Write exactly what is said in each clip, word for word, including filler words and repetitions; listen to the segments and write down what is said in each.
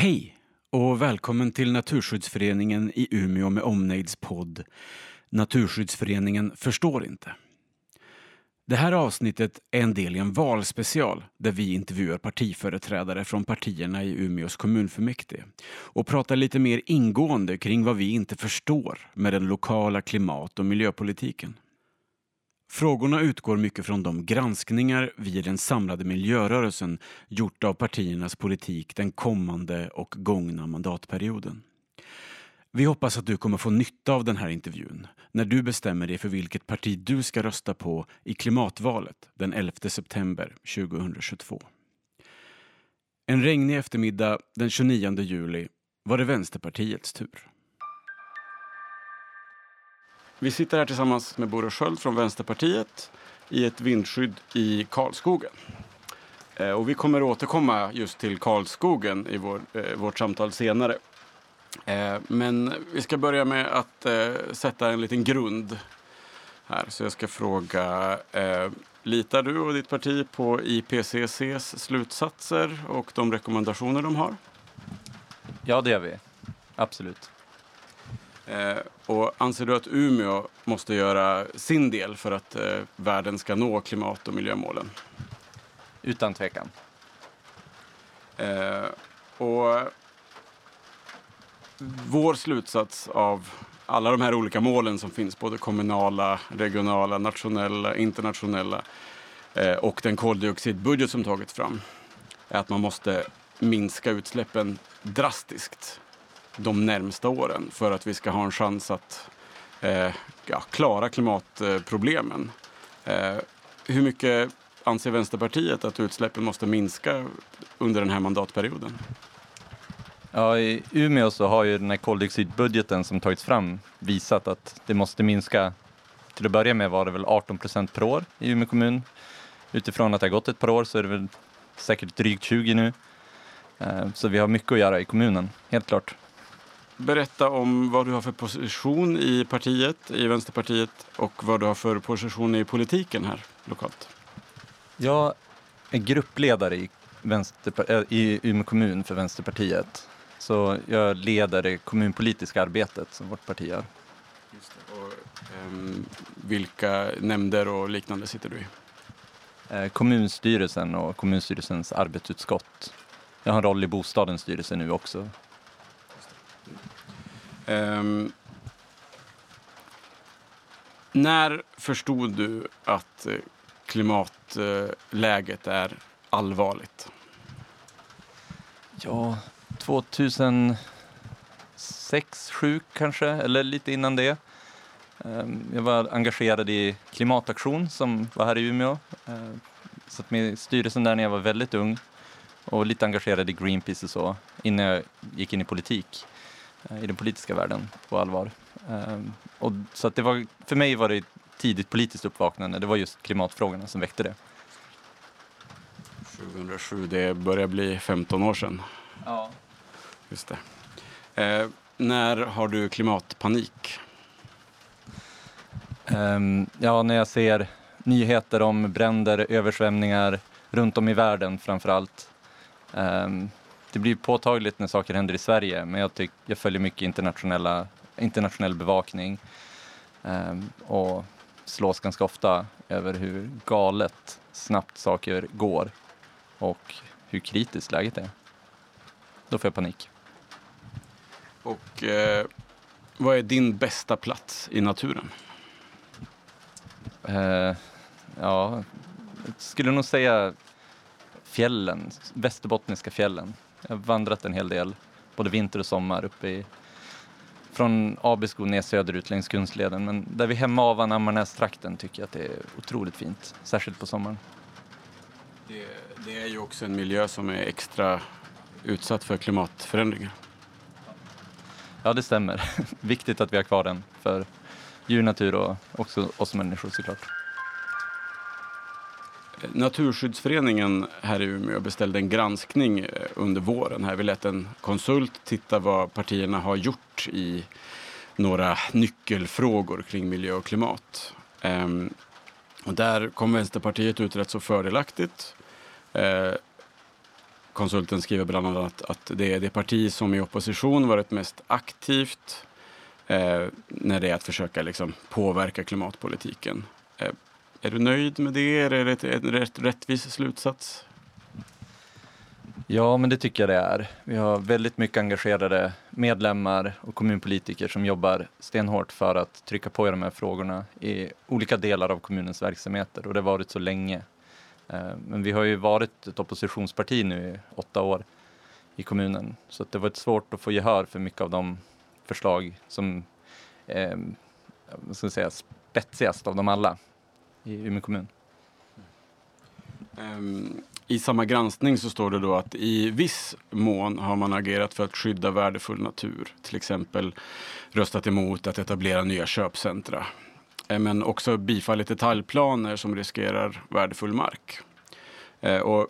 Hej och välkommen till Naturskyddsföreningen i Umeå med Omneds podd. Naturskyddsföreningen förstår inte. Det här avsnittet är en del i en valspecial där vi intervjuar partiföreträdare från partierna i Umeås kommunfullmäktige och pratar lite mer ingående kring vad vi inte förstår med den lokala klimat- och miljöpolitiken. Frågorna utgår mycket från de granskningar via den samlade miljörörelsen gjort av partiernas politik den kommande och gångna mandatperioden. Vi hoppas att du kommer få nytta av den här intervjun när du bestämmer dig för vilket parti du ska rösta på i klimatvalet den elfte september tjugohundratjugotvå. En regnig eftermiddag den tjugonionde juli var det Vänsterpartiets tur. Vi sitter här tillsammans med Bore Sköld från Vänsterpartiet i ett vindskydd i Karlskogen. Och vi kommer återkomma just till Karlskogen i vår, vårt samtal senare. Men vi ska börja med att sätta en liten grund här. Så jag ska fråga, litar du och ditt parti på I P C C:s slutsatser och de rekommendationer de har? Ja, det gör vi. Absolut. Och anser du att Umeå måste göra sin del för att världen ska nå klimat- och miljömålen? Utan tvekan. Och vår slutsats av alla de här olika målen som finns, både kommunala, regionala, nationella, internationella och den koldioxidbudget som tagits fram, är att man måste minska utsläppen drastiskt de närmsta åren för att vi ska ha en chans att eh, ja, klara klimatproblemen. Eh, hur mycket anser Vänsterpartiet att utsläppen måste minska under den här mandatperioden? Ja, i Umeå så har ju den här koldioxidbudgeten som tagits fram visat att det måste minska. Till att börja med var det väl arton procent per år i Umeå kommun. Utifrån att det har gått ett par år så är det väl säkert drygt tjugo nu. Eh, så vi har mycket att göra i kommunen, helt klart. Berätta om vad du har för position i partiet, i Vänsterpartiet, och vad du har för position i politiken här lokalt. Jag är gruppledare i, Vänsterpar- i Umeå kommun för Vänsterpartiet. Så jag leder det kommunpolitiska arbetet som vårt parti gör. Just det. Och, eh, vilka nämnder och liknande sitter du i? Eh, kommunstyrelsen och kommunstyrelsens arbetsutskott. Jag har en roll i bostadens styrelse nu också. Um, när förstod du att klimatläget är allvarligt? Ja, tjugohundrasex sju kanske, eller lite innan det. Um, jag var engagerad i klimataktion som var här i Umeå. Uh, satt med i styrelsen där när jag var väldigt ung. Och lite engagerad i Greenpeace och så, innan jag gick in i politik. I den politiska världen på allvar. Um, och så att det var, för mig var det tidigt politiskt uppvaknande. Det var just klimatfrågorna som väckte det. tjugohundrasju, det börjar bli femton år sedan. Ja. Just det. Eh, när har du klimatpanik? Um, ja, när jag ser nyheter om bränder, översvämningar runt om i världen framför allt. Um, Det blir påtagligt när saker händer i Sverige, men jag, tyck, jag följer mycket internationella, internationell bevakning eh, och slås ganska ofta över hur galet snabbt saker går och hur kritiskt läget är. Då får jag panik. Och eh, vad är din bästa plats i naturen? Eh, ja, jag skulle nog säga fjällen, västerbottniska fjällen. Jag har vandrat en hel del, både vinter och sommar, uppe i, från Abisko ner söderut längs Kungsleden. Men där vi hemma av Ammarnäs trakten tycker jag att det är otroligt fint, särskilt på sommaren. Det, det är ju också en miljö som är extra utsatt för klimatförändringar. Ja, det stämmer. Viktigt att vi har kvar den för djur, natur och också oss människor såklart. Naturskyddsföreningen här i Umeå beställde en granskning under våren. Här vi lät en konsult titta vad partierna har gjort i några nyckelfrågor kring miljö och klimat. Ehm, och där kom Vänsterpartiet ut rätt så fördelaktigt. Ehm, Konsulten skriver bland annat att, att det är det parti som i opposition varit mest aktivt eh, när det är att försöka liksom, påverka klimatpolitiken. Eh, är du nöjd med det? Är det en rätt, rättvis slutsats? Ja, men det tycker jag det är. Vi har väldigt mycket engagerade medlemmar och kommunpolitiker som jobbar stenhårt för att trycka på i de här frågorna i olika delar av kommunens verksamheter. Och det har varit så länge. Men vi har ju varit ett oppositionsparti nu i åtta år i kommunen. Så att det har varit svårt att få gehör för mycket av de förslag som eh, vad ska jag säga, spetsigast av dem alla i Umeå kommun. Um, I samma granskning så står det då att i viss mån har man agerat för att skydda värdefull natur. Till exempel röstat emot att etablera nya köpcentra. Men också bifallit detaljplaner som riskerar värdefull mark. Eh, och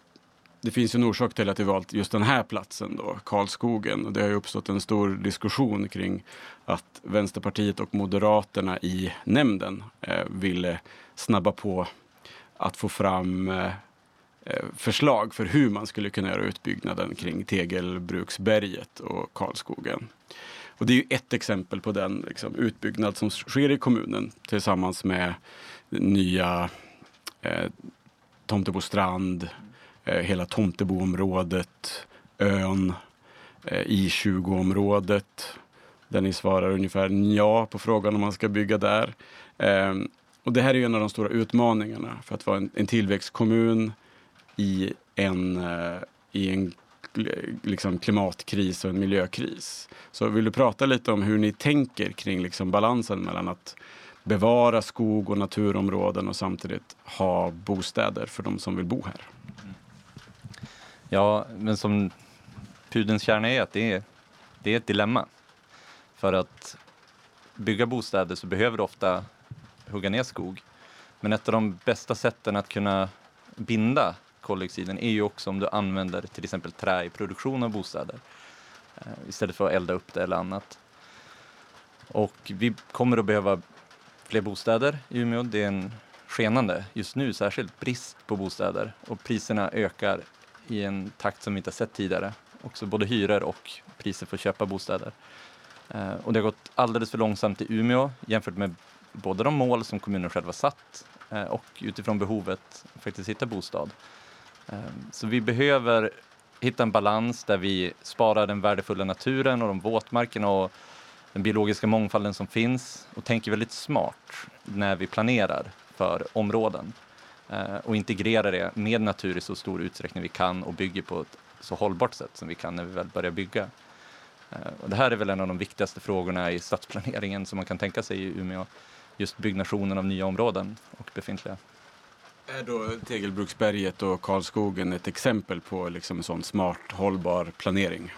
det finns ju en orsak till att vi valt just den här platsen då, Karlskogen. Och det har ju uppstått en stor diskussion kring att Vänsterpartiet och Moderaterna i nämnden eh, ville snabba på att få fram eh, förslag för hur man skulle kunna göra utbyggnaden kring Tegelbruksberget och Karlskogen. Och det är ju ett exempel på den liksom, utbyggnad som sker i kommunen tillsammans med nya eh, Tomtebo strand, eh, hela Tomtebo-området, ön, eh, I tjugo-området. Där ni svarar ungefär ja på frågan om man ska bygga där. Eh, och det här är ju en av de stora utmaningarna för att vara en, en tillväxtkommun i en, eh, i en liksom klimatkris och en miljökris. Så vill du prata lite om hur ni tänker kring liksom balansen mellan att bevara skog och naturområden och samtidigt ha bostäder för de som vill bo här? Ja, men som pudelns kärna är att det är, det är ett dilemma. För att bygga bostäder så behöver du ofta hugga ner skog. Men ett av de bästa sätten att kunna binda koldioxiden är ju också om du använder till exempel trä i produktion av bostäder istället för att elda upp det eller annat. Och vi kommer att behöva fler bostäder i Umeå. Det är en skenande, just nu särskilt, brist på bostäder. Och priserna ökar i en takt som vi inte har sett tidigare. Också både hyror och priser för att köpa bostäder. Och det har gått alldeles för långsamt i Umeå jämfört med både de mål som kommunen själva satt och utifrån behovet faktiskt hitta bostad. Så vi behöver hitta en balans där vi sparar den värdefulla naturen och de våtmarkerna och den biologiska mångfalden som finns och tänker väldigt smart när vi planerar för områden och integrerar det med natur i så stor utsträckning vi kan och bygger på ett så hållbart sätt som vi kan när vi väl börjar bygga. Och det här är väl en av de viktigaste frågorna i stadsplaneringen som man kan tänka sig i Umeå, just byggnationen av nya områden och befintliga. Är då Tegelbruksberget och Karlskogen ett exempel på liksom en sån smart, hållbar planering?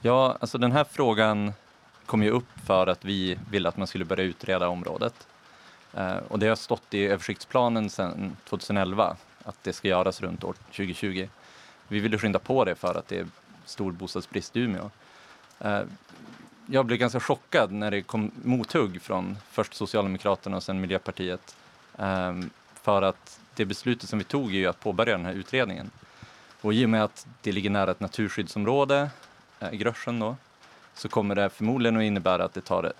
Ja, alltså den här frågan kom ju upp för att vi ville att man skulle börja utreda området. Eh, och det har stått i översiktsplanen sedan tjugoelva att det ska göras runt år tjugotjugo. Vi ville skynda på det för att det är stor bostadsbrist i Umeå. Eh, jag blev ganska chockad när det kom mothugg från först Socialdemokraterna och sen Miljöpartiet. För att det beslutet som vi tog är ju att påbörja den här utredningen. Och i och med att det ligger nära ett naturskyddsområde, Gröschen då, så kommer det förmodligen att innebära att det tar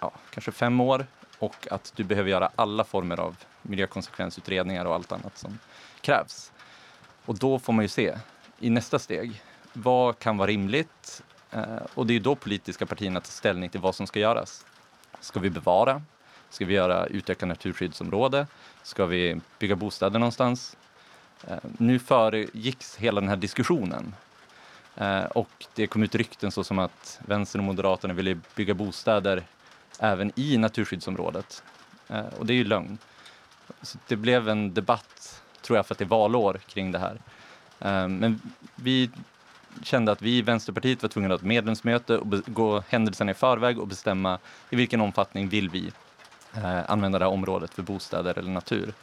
ja, kanske fem år och att du behöver göra alla former av miljökonsekvensutredningar och allt annat som krävs. Och då får man ju se i nästa steg, vad kan vara rimligt? Och det är ju då politiska partierna tar ställning till vad som ska göras. Ska vi bevara? Ska vi göra utöka naturskyddsområde? Ska vi bygga bostäder någonstans? Eh, nu föregicks hela den här diskussionen. Eh, och det kom ut rykten så som att Vänstern och Moderaterna ville bygga bostäder även i naturskyddsområdet. Eh, och det är ju lögn. Så det blev en debatt, tror jag, för att det är valår kring det här. Eh, men vi kände att vi i Vänsterpartiet var tvungna att ha ett medlemsmöte och be- gå händelserna i förväg och bestämma i vilken omfattning vill vi använda det här området för bostäder eller natur.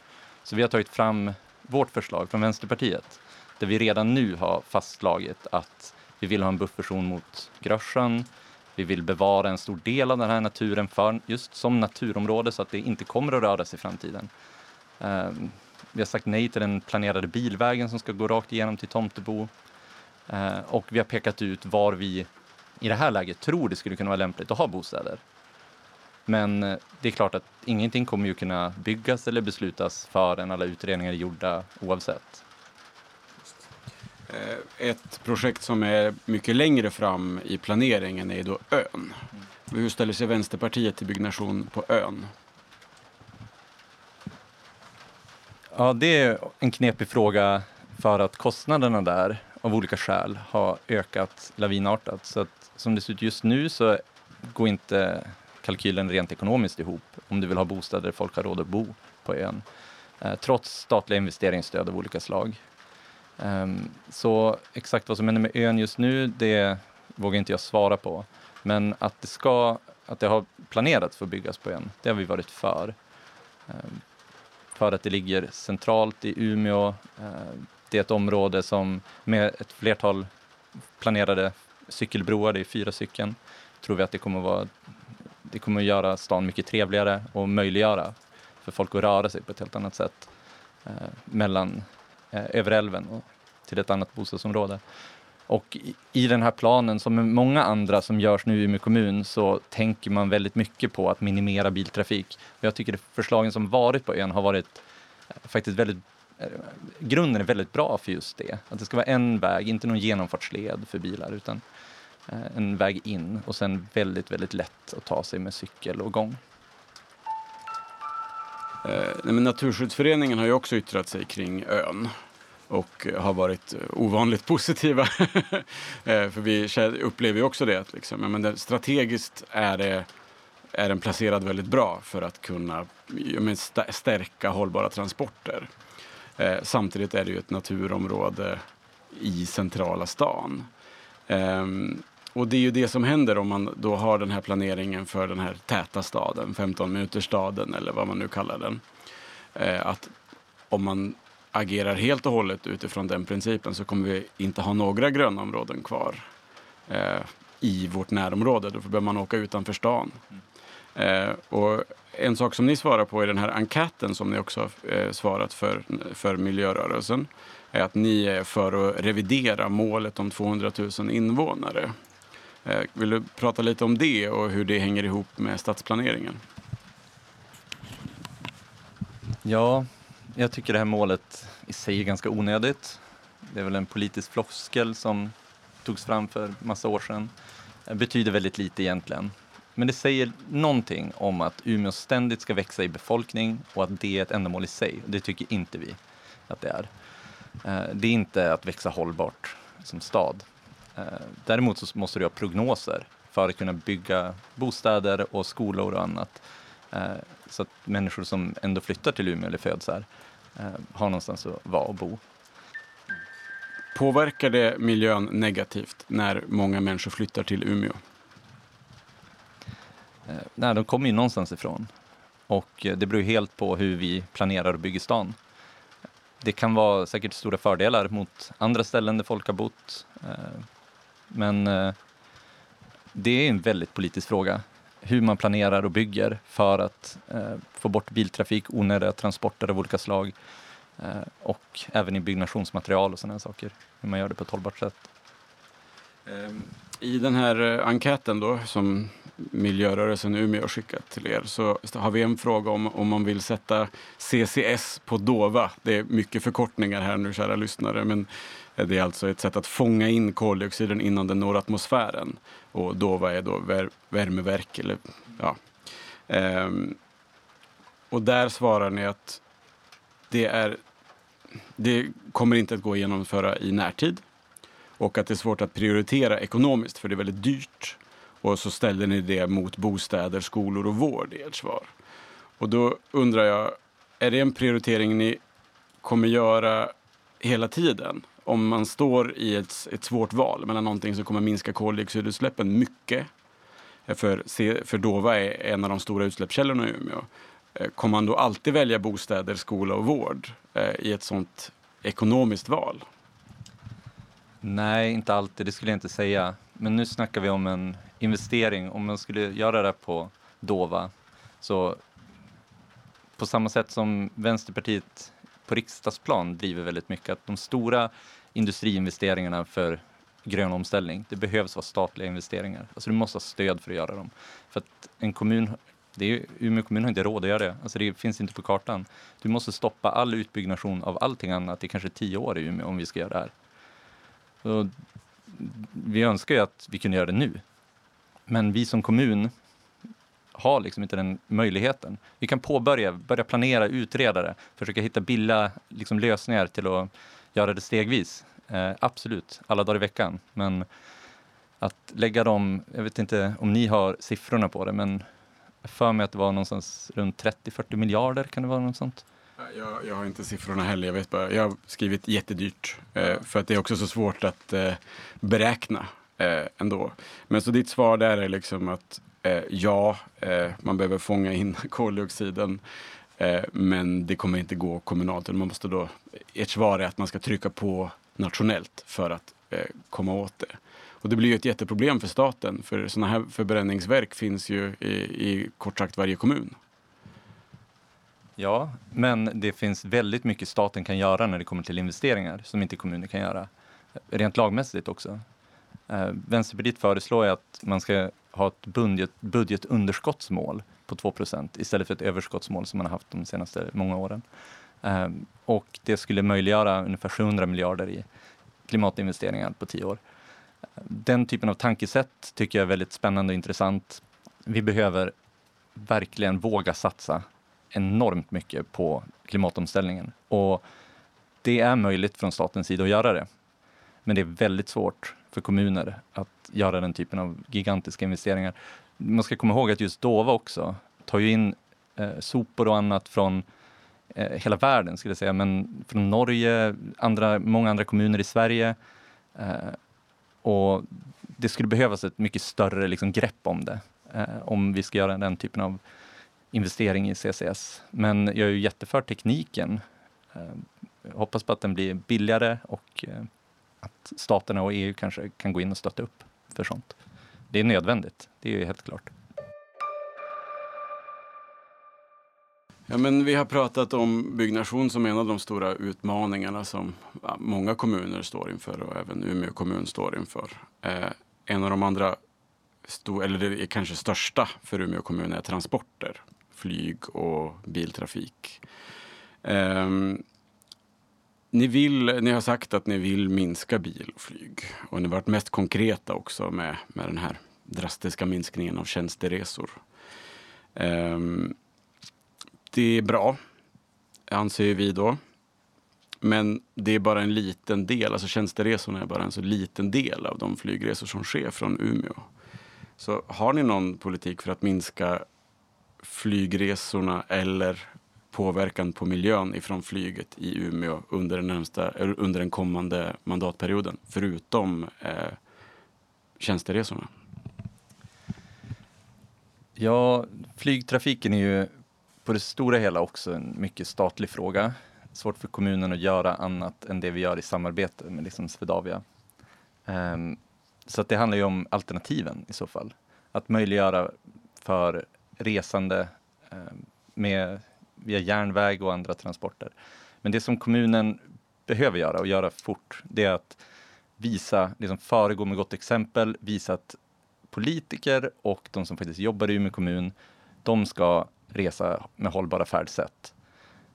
Så vi har tagit fram vårt förslag från Vänsterpartiet där vi redan nu har fastslagit att vi vill ha en bufferzon mot Gröschen. Vi vill bevara en stor del av den här naturen för just som naturområde så att det inte kommer att röra sig i framtiden. Vi har sagt nej till den planerade bilvägen som ska gå rakt igenom till Tomtebo. Eh, och vi har pekat ut var vi i det här läget tror det skulle kunna vara lämpligt att ha bostäder. Men det är klart att ingenting kommer ju kunna byggas eller beslutas förrän alla utredningar är gjorda oavsett. Ett projekt som är mycket längre fram i planeringen är då ön. Hur ställer sig Vänsterpartiet till byggnation på ön? Ja, det är en knepig fråga för att kostnaderna där av olika skäl har ökat lavinartat. Så att, som det ser ut just nu så går inte kalkylen rent ekonomiskt ihop om du vill ha bostäder folk har råd att bo på ön. Eh, trots statliga investeringsstöd av olika slag. Eh, så exakt vad som händer med ön just nu, det vågar inte jag svara på. Men att det, ska, att det har planerats för att byggas på ön, det har vi varit för. Eh, för att det ligger centralt i Umeå. Eh, det är ett område som med ett flertal planerade cykelbroar, det är fyra stycken, tror vi att det kommer att vara... Det kommer att göra stan mycket trevligare och möjliggöra för folk att röra sig på ett helt annat sätt eh, mellan eh, över älven och till ett annat bostadsområde. Och i, i den här planen, som med många andra som görs nu i Umeå kommun, så tänker man väldigt mycket på att minimera biltrafik. Och jag tycker att förslagen som varit på ön har varit eh, faktiskt väldigt, eh, grunden är väldigt bra för just det. Att det ska vara en väg, inte någon genomfartsled för bilar, utan en väg in och sen väldigt, väldigt lätt att ta sig med cykel och gång. Eh, men Naturskyddsföreningen har ju också yttrat sig kring ön och har varit ovanligt positiva. eh, för vi upplever ju också det. Liksom. Ja, men det strategiskt är, det, är den placerad väldigt bra för att kunna ja, men st- stärka hållbara transporter. Eh, samtidigt är det ju ett naturområde i centrala stan. Um, och det är ju det som händer om man då har den här planeringen för den här täta staden, femton minuter staden eller vad man nu kallar den, uh, att om man agerar helt och hållet utifrån den principen så kommer vi inte ha några grönområden kvar uh, i vårt närområde. Då behöver man åka utanför stan. Uh, och en sak som ni svarar på i den här enkäten som ni också har uh, svarat för, för miljörörelsen är att ni är för att revidera målet om tvåhundratusen invånare. Vill du prata lite om det och hur det hänger ihop med stadsplaneringen? Ja, jag tycker det här målet i sig är ganska onödigt. Det är väl en politisk floskel som togs fram för massa år sedan. Det betyder väldigt lite egentligen. Men det säger någonting om att Umeå ständigt ska växa i befolkning och att det är ett ändamål i sig. Det tycker inte vi att det är. Det är inte att växa hållbart som stad. Däremot så måste du ha prognoser för att kunna bygga bostäder och skolor och annat. Så att människor som ändå flyttar till Umeå eller föds här har någonstans att vara och bo. Påverkar det miljön negativt när många människor flyttar till Umeå? Nej, de kommer ju någonstans ifrån. Och det beror helt på hur vi planerar och bygger stan. Det kan vara säkert stora fördelar mot andra ställen där folk har bott. Men det är en väldigt politisk fråga. Hur man planerar och bygger för att få bort biltrafik, onödiga transporter av olika slag. Och även i byggnationsmaterial och sådana saker. Hur man gör det på ett hållbart sätt. I den här enkäten då som miljörörelsen Umeå skickat till er så har vi en fråga om om man vill sätta C C S på Dova. Det är mycket förkortningar här nu, kära lyssnare, men det är alltså ett sätt att fånga in koldioxiden innan den når atmosfären, och Dova är då vär- värmeverk eller ja. Ehm, och där svarar ni att det är det kommer inte att gå att genomföra i närtid och att det är svårt att prioritera ekonomiskt för det är väldigt dyrt. Och så ställde ni det mot bostäder, skolor och vård i ert svar. Och då undrar jag, är det en prioritering ni kommer göra hela tiden? Om man står i ett, ett svårt val mellan någonting som kommer minska koldioxidutsläppen mycket. För, för Dova är en av de stora utsläppskällorna i Umeå. Kommer man då alltid välja bostäder, skola och vård i ett sånt ekonomiskt val? Nej, inte alltid. Det skulle jag inte säga. Men nu snackar vi om en investering. Om man skulle göra det på Dova, så på samma sätt som Vänsterpartiet på riksdagsplan driver väldigt mycket att de stora industriinvesteringarna för grön omställning, det behövs vara statliga investeringar. Alltså du måste ha stöd för att göra dem. För att en kommun, det är ju, Umeå kommun har inte råd att göra det. Alltså det finns inte på kartan. Du måste stoppa all utbyggnation av allting annat i kanske tio år i Umeå om vi ska göra det här. Så vi önskar ju att vi kunde göra det nu. Men vi som kommun har liksom inte den möjligheten. Vi kan påbörja, börja planera, utreda det. Försöka hitta billiga liksom, lösningar till att göra det stegvis. Eh, absolut, alla dagar i veckan. Men att lägga dem, jag vet inte om ni har siffrorna på det, men för mig att det var någonstans runt trettio till fyrtio miljarder, kan det vara något sånt? Jag, jag har inte siffrorna heller, jag vet bara. Jag har skrivit jättedyrt, eh, för att det är också så svårt att eh, beräkna eh, ändå. Men så ditt svar där är liksom att eh, ja, eh, man behöver fånga in koldioxiden, eh, men det kommer inte gå kommunalt. Man måste då, ert svar är att man ska trycka på nationellt för att eh, komma åt det. Och det blir ju ett jätteproblem för staten, för sådana här förbränningsverk finns ju i, i kort sagt varje kommun. Ja, men det finns väldigt mycket staten kan göra när det kommer till investeringar som inte kommuner kan göra. Rent lagmässigt också. Eh, Vänsterpartiet föreslår att man ska ha ett budget, budgetunderskottsmål på två procent istället för ett överskottsmål som man har haft de senaste många åren. Eh, och det skulle möjliggöra ungefär sjuhundra miljarder i klimatinvesteringar på tio år. Den typen av tankesätt tycker jag är väldigt spännande och intressant. Vi behöver verkligen våga satsa enormt mycket på klimatomställningen. Och det är möjligt från statens sida att göra det. Men det är väldigt svårt för kommuner att göra den typen av gigantiska investeringar. Man ska komma ihåg att just Dova också tar ju in eh, sopor och annat från eh, hela världen, skulle jag säga. Men från Norge, andra, många andra kommuner i Sverige. Eh, och det skulle behövas ett mycket större liksom, grepp om det. Eh, om vi ska göra den typen av investering i C C S. Men jag är ju jätteför tekniken. Jag hoppas på att den blir billigare och att staterna och E U kanske kan gå in och stötta upp för sånt. Det är nödvändigt, det är ju helt klart. Ja, men vi har pratat om byggnation som en av de stora utmaningarna som många kommuner står inför och även Umeå kommun står inför. En av de andra, stor, eller det är kanske största för Umeå kommun, är transporter. Flyg och biltrafik. Eh, ni, vill, ni har sagt att ni vill minska bil och flyg. Och ni har varit mest konkreta också med, med den här drastiska minskningen av tjänsteresor. Eh, det är bra, anser vi då. Men det är bara en liten del, alltså tjänsteresorna är bara en så liten del av de flygresor som sker från Umeå. Så har ni någon politik för att minska flygresorna eller påverkan på miljön ifrån flyget i Umeå under den, närmsta, under den kommande mandatperioden, förutom eh, tjänsteresorna? Ja, flygtrafiken är ju på det stora hela också en mycket statlig fråga. Svårt för kommunen att göra annat än det vi gör i samarbete med liksom Swedavia. Um, så att det handlar ju om alternativen i så fall. Att möjliggöra för resande med, via järnväg och andra transporter. Men det som kommunen behöver göra och göra fort, det är att visa, liksom föregå med gott exempel, visa att politiker och de som faktiskt jobbar i Umeå kommun, de ska resa med hållbara färdsätt.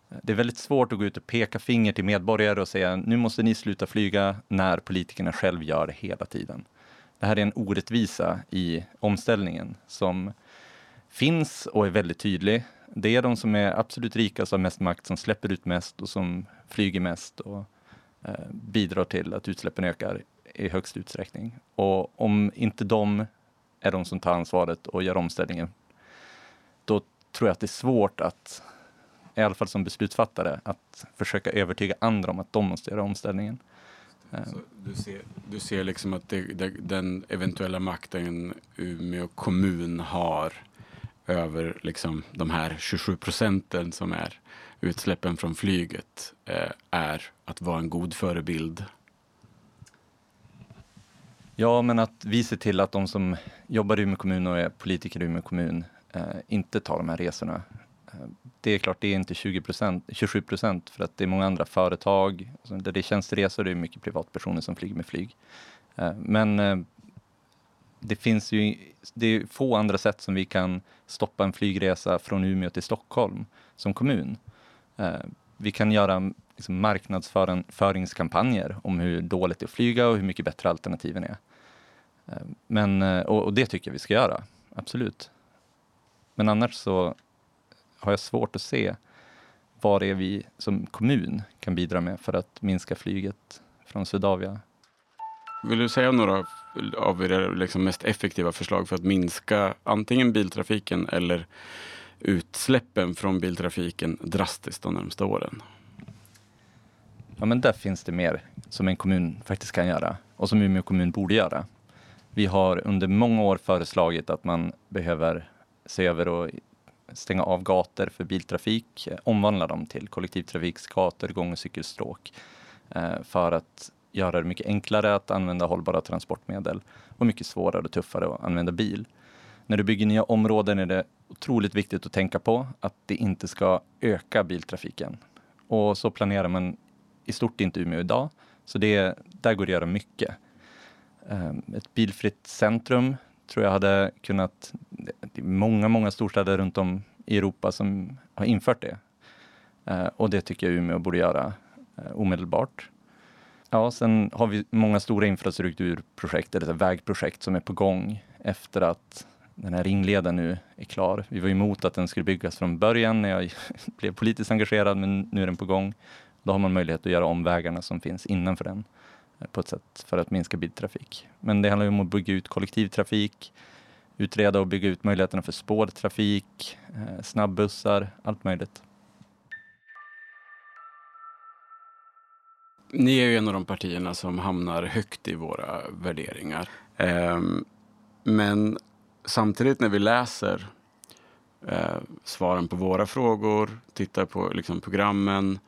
Det är väldigt svårt att gå ut och peka finger till medborgare och säga nu måste ni sluta flyga när politikerna själv gör det hela tiden. Det här är en orättvisa i omställningen som finns och är väldigt tydlig. Det är de som är absolut rika, som har mest makt, som släpper ut mest och som flyger mest och eh, bidrar till att utsläppen ökar i högst utsträckning. Och om inte de är de som tar ansvaret och gör omställningen, då tror jag att det är svårt att, i alla fall som beslutsfattare, att försöka övertyga andra om att de måste göra omställningen. Så du ser, du ser liksom att det, det, den eventuella makten Umeå kommun har över liksom de här tjugosju procenten som är utsläppen från flyget eh, är att vara en god förebild. Ja, men att vi ser till att de som jobbar i Umeå kommun och är politiker i Umeå kommun eh, inte tar de här resorna. Eh, det är klart, det är inte tjugo procent, tjugosju procent för att det är många andra företag. Där det är tjänsteresor, det är mycket privatpersoner som flyger med flyg. Men det finns ju det är få andra sätt som vi kan stoppa en flygresa från Umeå till Stockholm som kommun. Vi kan göra liksom marknadsföringskampanjer om hur dåligt det är att flyga och hur mycket bättre alternativen är. Men, och det tycker jag vi ska göra, absolut. Men annars så har jag svårt att se vad det är vi som kommun kan bidra med för att minska flyget från Swedavia. Vill du säga några av era liksom mest effektiva förslag för att minska antingen biltrafiken eller utsläppen från biltrafiken drastiskt de närmaste åren? Ja, men där finns det mer som en kommun faktiskt kan göra och som Umeå kommun borde göra. Vi har under många år föreslagit att man behöver se över och stänga av gator för biltrafik, omvandla dem till kollektivtrafiksgator, gång- och cykelstråk för att göra det mycket enklare att använda hållbara transportmedel och mycket svårare och tuffare att använda bil. När du bygger nya områden är det otroligt viktigt att tänka på att det inte ska öka biltrafiken. Och så planerar man i stort inte Umeå idag, så det, där går det att göra mycket. Ett bilfritt centrum tror jag hade kunnat, det är många, många storstäder runt om i Europa som har infört det. Och det tycker jag Umeå borde göra omedelbart. Ja, sen har vi många stora infrastrukturprojekt eller vägprojekt som är på gång efter att den här ringleden nu är klar. Vi var emot att den skulle byggas från början när jag blev politiskt engagerad, men nu är den på gång. Då har man möjlighet att göra om vägarna som finns innanför den på ett sätt för att minska biltrafik. Men det handlar ju om att bygga ut kollektivtrafik, utreda och bygga ut möjligheterna för spårtrafik, snabbbussar, allt möjligt. Ni är ju en av de partierna som hamnar högt i våra värderingar. Men samtidigt när vi läser svaren på våra frågor, tittar på liksom programmen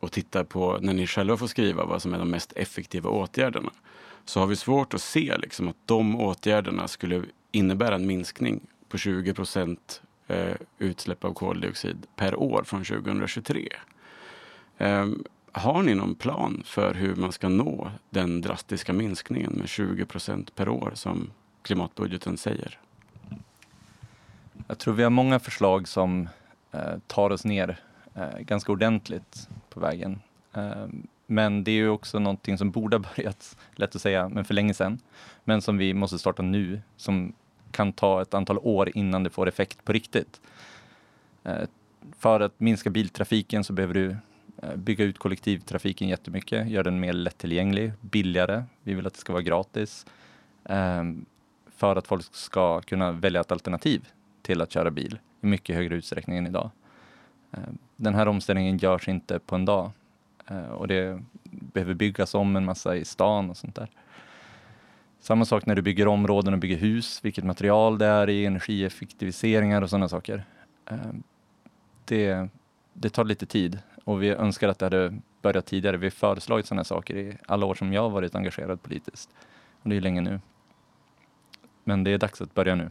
och tittar på när ni själva får skriva vad som är de mest effektiva åtgärderna, så har vi svårt att se liksom att de åtgärderna skulle innebära en minskning på tjugo procent utsläpp av koldioxid per år från tjugohundratjugotre. Har ni någon plan för hur man ska nå den drastiska minskningen med tjugo procent per år som klimatbudgeten säger? Jag tror vi har många förslag som eh, tar oss ner eh, ganska ordentligt på vägen. Eh, men det är ju också någonting som borde ha börjat, lätt att säga, men för länge sedan. Men som vi måste starta nu, som kan ta ett antal år innan det får effekt på riktigt. Eh, för att minska biltrafiken så behöver du bygga ut kollektivtrafiken jättemycket, gör den mer lättillgänglig, billigare. Vi vill att det ska vara gratis för att folk ska kunna välja ett alternativ till att köra bil i mycket högre utsträckning än idag. Den här omställningen görs inte på en dag och det behöver byggas om en massa i stan och sånt där. Samma sak när du bygger områden och bygger hus, vilket material det är i, energieffektiviseringar och sådana saker. Det, det tar lite tid. Och vi önskar att det hade börjat tidigare. Vi har föreslagit sådana saker i alla år som jag har varit engagerad politiskt. Och det är ju länge nu. Men det är dags att börja nu.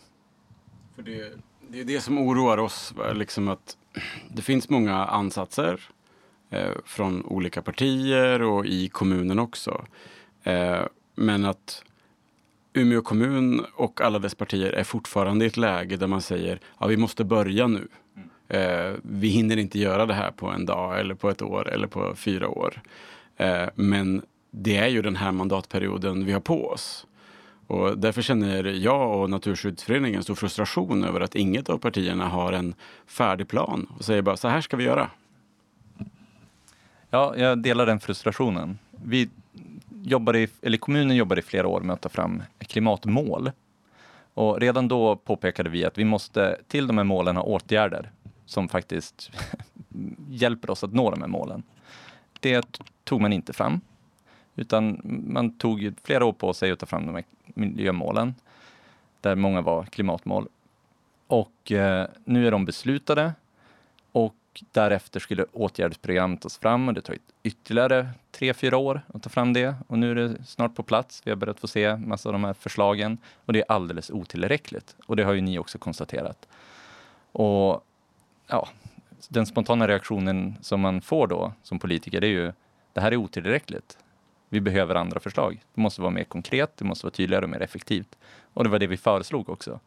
För det, det är det som oroar oss. Liksom att det finns många ansatser eh, från olika partier och i kommunen också. Eh, men att Umeå kommun och alla dess partier är fortfarande i ett läge där man säger att ja, vi måste börja nu. Eh, vi hinner inte göra det här på en dag eller på ett år eller på fyra år. Eh, men det är ju den här mandatperioden vi har på oss. Och därför känner jag och Naturskyddsföreningen stor frustration över att inget av partierna har en färdig plan och säger bara så här ska vi göra. Ja, jag delar den frustrationen. Vi jobbar i, eller kommunen jobbar i flera år med att ta fram klimatmål. Och redan då påpekade vi att vi måste till de här målen ha åtgärder som faktiskt hjälper oss att nå de här målen. Det tog man inte fram, utan man tog flera år på sig att ta fram de här miljömålen, där många var klimatmål. Och eh, nu är de beslutade och därefter skulle åtgärdsprogram tas fram och det tog ytterligare tre, fyra år att ta fram det. Och nu är det snart på plats, vi har börjat få se massa av de här förslagen och det är alldeles otillräckligt. Och det har ju ni också konstaterat. Och ja, den spontana reaktionen som man får då som politiker, det är ju det här är otillräckligt. Vi behöver andra förslag. Det måste vara mer konkret, det måste vara tydligare och mer effektivt. Och det var det vi föreslog också.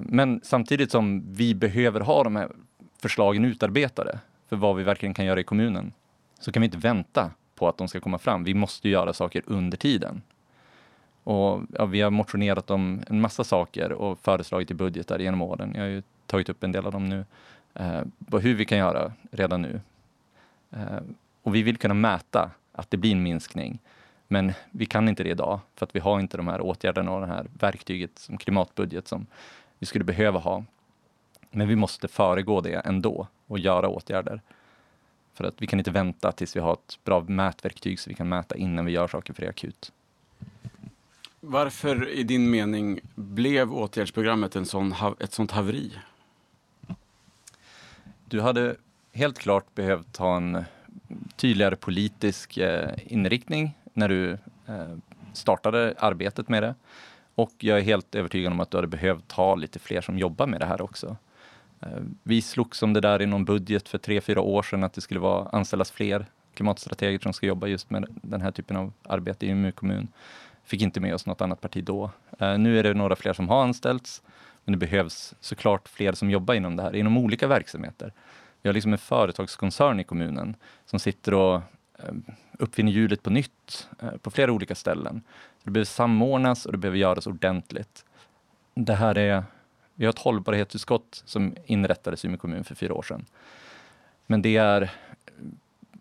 Men samtidigt som vi behöver ha de här förslagen utarbetade för vad vi verkligen kan göra i kommunen, så kan vi inte vänta på att de ska komma fram. Vi måste ju göra saker under tiden. Och ja, vi har motionerat om en massa saker och föreslagit i budgetar genom åren. Jag har ju tagit upp en del av dem nu. Eh, hur vi kan göra redan nu. Eh, och vi vill kunna mäta att det blir en minskning. Men vi kan inte det idag för att vi har inte de här åtgärderna och det här verktyget som klimatbudget som vi skulle behöva ha. Men vi måste föregå det ändå och göra åtgärder. För att vi kan inte vänta tills vi har ett bra mätverktyg så vi kan mäta innan vi gör saker för det akut. Varför i din mening blev åtgärdsprogrammet en sån, ett sånt haveri? Du hade helt klart behövt ha en tydligare politisk inriktning när du startade arbetet med det. Och jag är helt övertygad om att du hade behövt ha lite fler som jobbar med det här också. Vi slogs om det där i någon budget för tre, fyra år sedan att det skulle vara anställas fler klimatstrateger som ska jobba just med den här typen av arbete i Umeå kommun. Fick inte med oss något annat parti då. Uh, nu är det några fler som har anställts. Men det behövs såklart fler som jobbar inom det här. Inom olika verksamheter. Vi har liksom en företagskoncern i kommunen. Som sitter och uh, uppfinner hjulet på nytt. Uh, på flera olika ställen. Så det behöver samordnas och det behöver göras ordentligt. Det här är... Vi har ett hållbarhetsutskott som inrättades i Umeå kommun för fyra år sedan. Men det är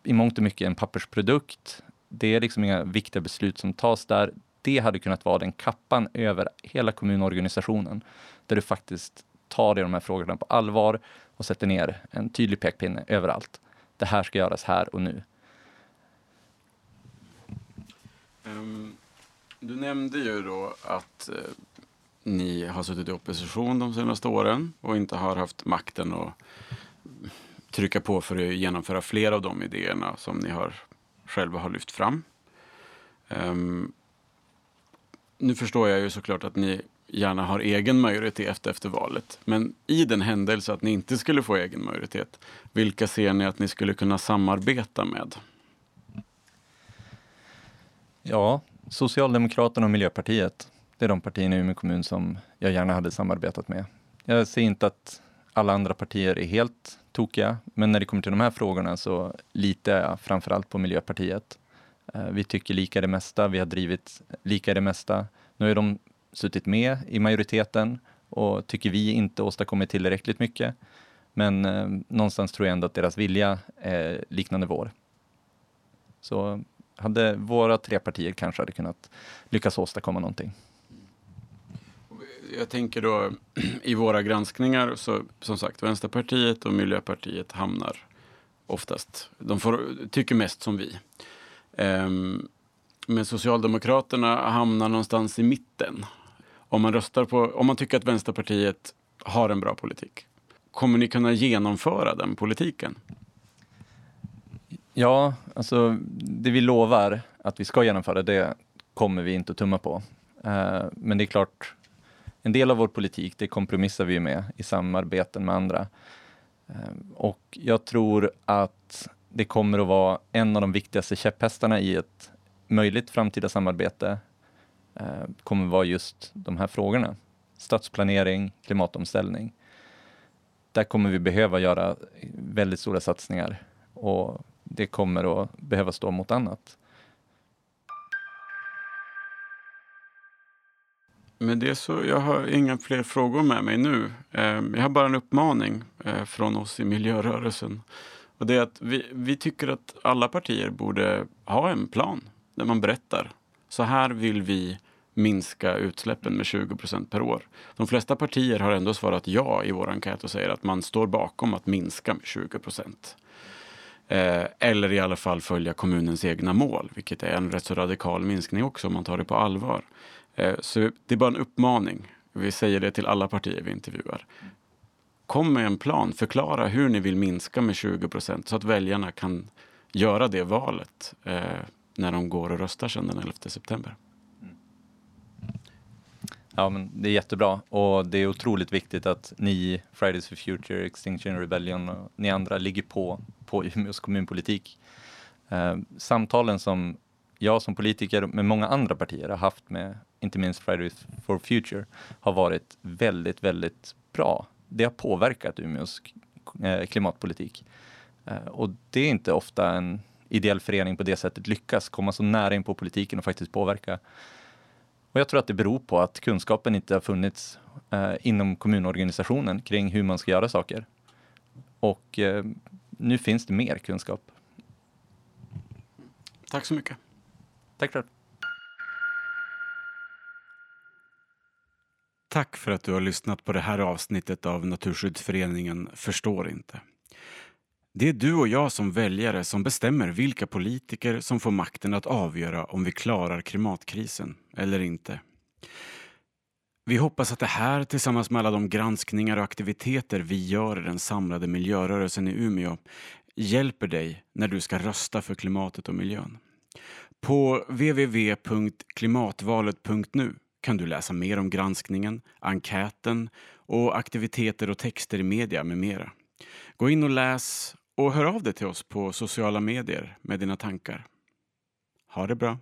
i mångt och mycket en pappersprodukt. Det är liksom inga viktiga beslut som tas där. Det hade kunnat vara den kappan över hela kommunorganisationen där du faktiskt tar dig de här frågorna på allvar och sätter ner en tydlig pekpinne överallt. Det här ska göras här och nu. Um, du nämnde ju då att eh, ni har suttit i opposition de senaste åren och inte har haft makten att trycka på för att genomföra fler av de idéerna som ni har själva har lyft fram. Um, Nu förstår jag ju såklart att ni gärna har egen majoritet efter valet. Men i den händelse att ni inte skulle få egen majoritet, vilka ser ni att ni skulle kunna samarbeta med? Ja, Socialdemokraterna och Miljöpartiet. Det är de partierna i Umeå kommun som jag gärna hade samarbetat med. Jag ser inte att alla andra partier är helt tokiga. Men när det kommer till de här frågorna så litar jag framförallt på Miljöpartiet. Vi tycker lika det mesta, vi har drivit lika det mesta. Nu har de suttit med i majoriteten och tycker vi inte åstadkommit tillräckligt mycket. Men eh, någonstans tror jag ändå att deras vilja är liknande vår. Så hade våra tre partier kanske hade kunnat lyckas åstadkomma någonting. Jag tänker då i våra granskningar så som sagt Vänsterpartiet och Miljöpartiet hamnar oftast. De får, tycker mest som vi. Um, men Socialdemokraterna hamnar någonstans i mitten. Om man röstar på, om man tycker att Vänsterpartiet har en bra politik, kommer ni kunna genomföra den politiken? Ja, alltså det vi lovar att vi ska genomföra, det kommer vi inte att tumma på. Uh, men det är klart, en del av vår politik, det kompromissar vi med i samarbeten med andra. Uh, och jag tror att det kommer att vara en av de viktigaste käpphästarna i ett möjligt framtida samarbete. Eh, kommer att vara just de här frågorna. Stadsplanering, klimatomställning. Där kommer vi behöva göra väldigt stora satsningar. Och det kommer att behöva stå mot annat. Men det så, jag har inga fler frågor med mig nu. Eh, jag har bara en uppmaning eh, från oss i miljörörelsen. Och det är att vi, vi tycker att alla partier borde ha en plan där man berättar. Så här vill vi minska utsläppen med tjugo procent per år. De flesta partier har ändå svarat ja i vår enkät och säger att man står bakom att minska med tjugo procent. Eh, eller i alla fall följa kommunens egna mål, vilket är en rätt så radikal minskning också om man tar det på allvar. Eh, så det är bara en uppmaning. Vi säger det till alla partier vi intervjuar. Kom med en plan, förklara hur ni vill minska med tjugo procent så att väljarna kan göra det valet eh, när de går och röstar sedan den elfte september. Ja, men det är jättebra, och det är otroligt viktigt att ni, Fridays for Future, Extinction Rebellion och ni andra ligger på på Umeås kommunpolitik. Eh, samtalen som jag som politiker med många andra partier har haft med, inte minst Fridays for Future, har varit väldigt, väldigt bra. Det har påverkat Umeås eh, klimatpolitik. Eh, och det är inte ofta en ideell förening på det sättet lyckas komma så nära in på politiken och faktiskt påverka. Och jag tror att det beror på att kunskapen inte har funnits eh, inom kommunorganisationen kring hur man ska göra saker. Och eh, nu finns det mer kunskap. Tack så mycket. Tack för det. Tack för att du har lyssnat på det här avsnittet av Naturskyddsföreningen Förstår inte. Det är du och jag som väljare som bestämmer vilka politiker som får makten att avgöra om vi klarar klimatkrisen eller inte. Vi hoppas att det här, tillsammans med alla de granskningar och aktiviteter vi gör i den samlade miljörörelsen i Umeå, hjälper dig när du ska rösta för klimatet och miljön. På w w w punkt klimatvalet punkt nu kan du läsa mer om granskningen, enkäten och aktiviteter och texter i media med mera. Gå in och läs och hör av dig till oss på sociala medier med dina tankar. Ha det bra!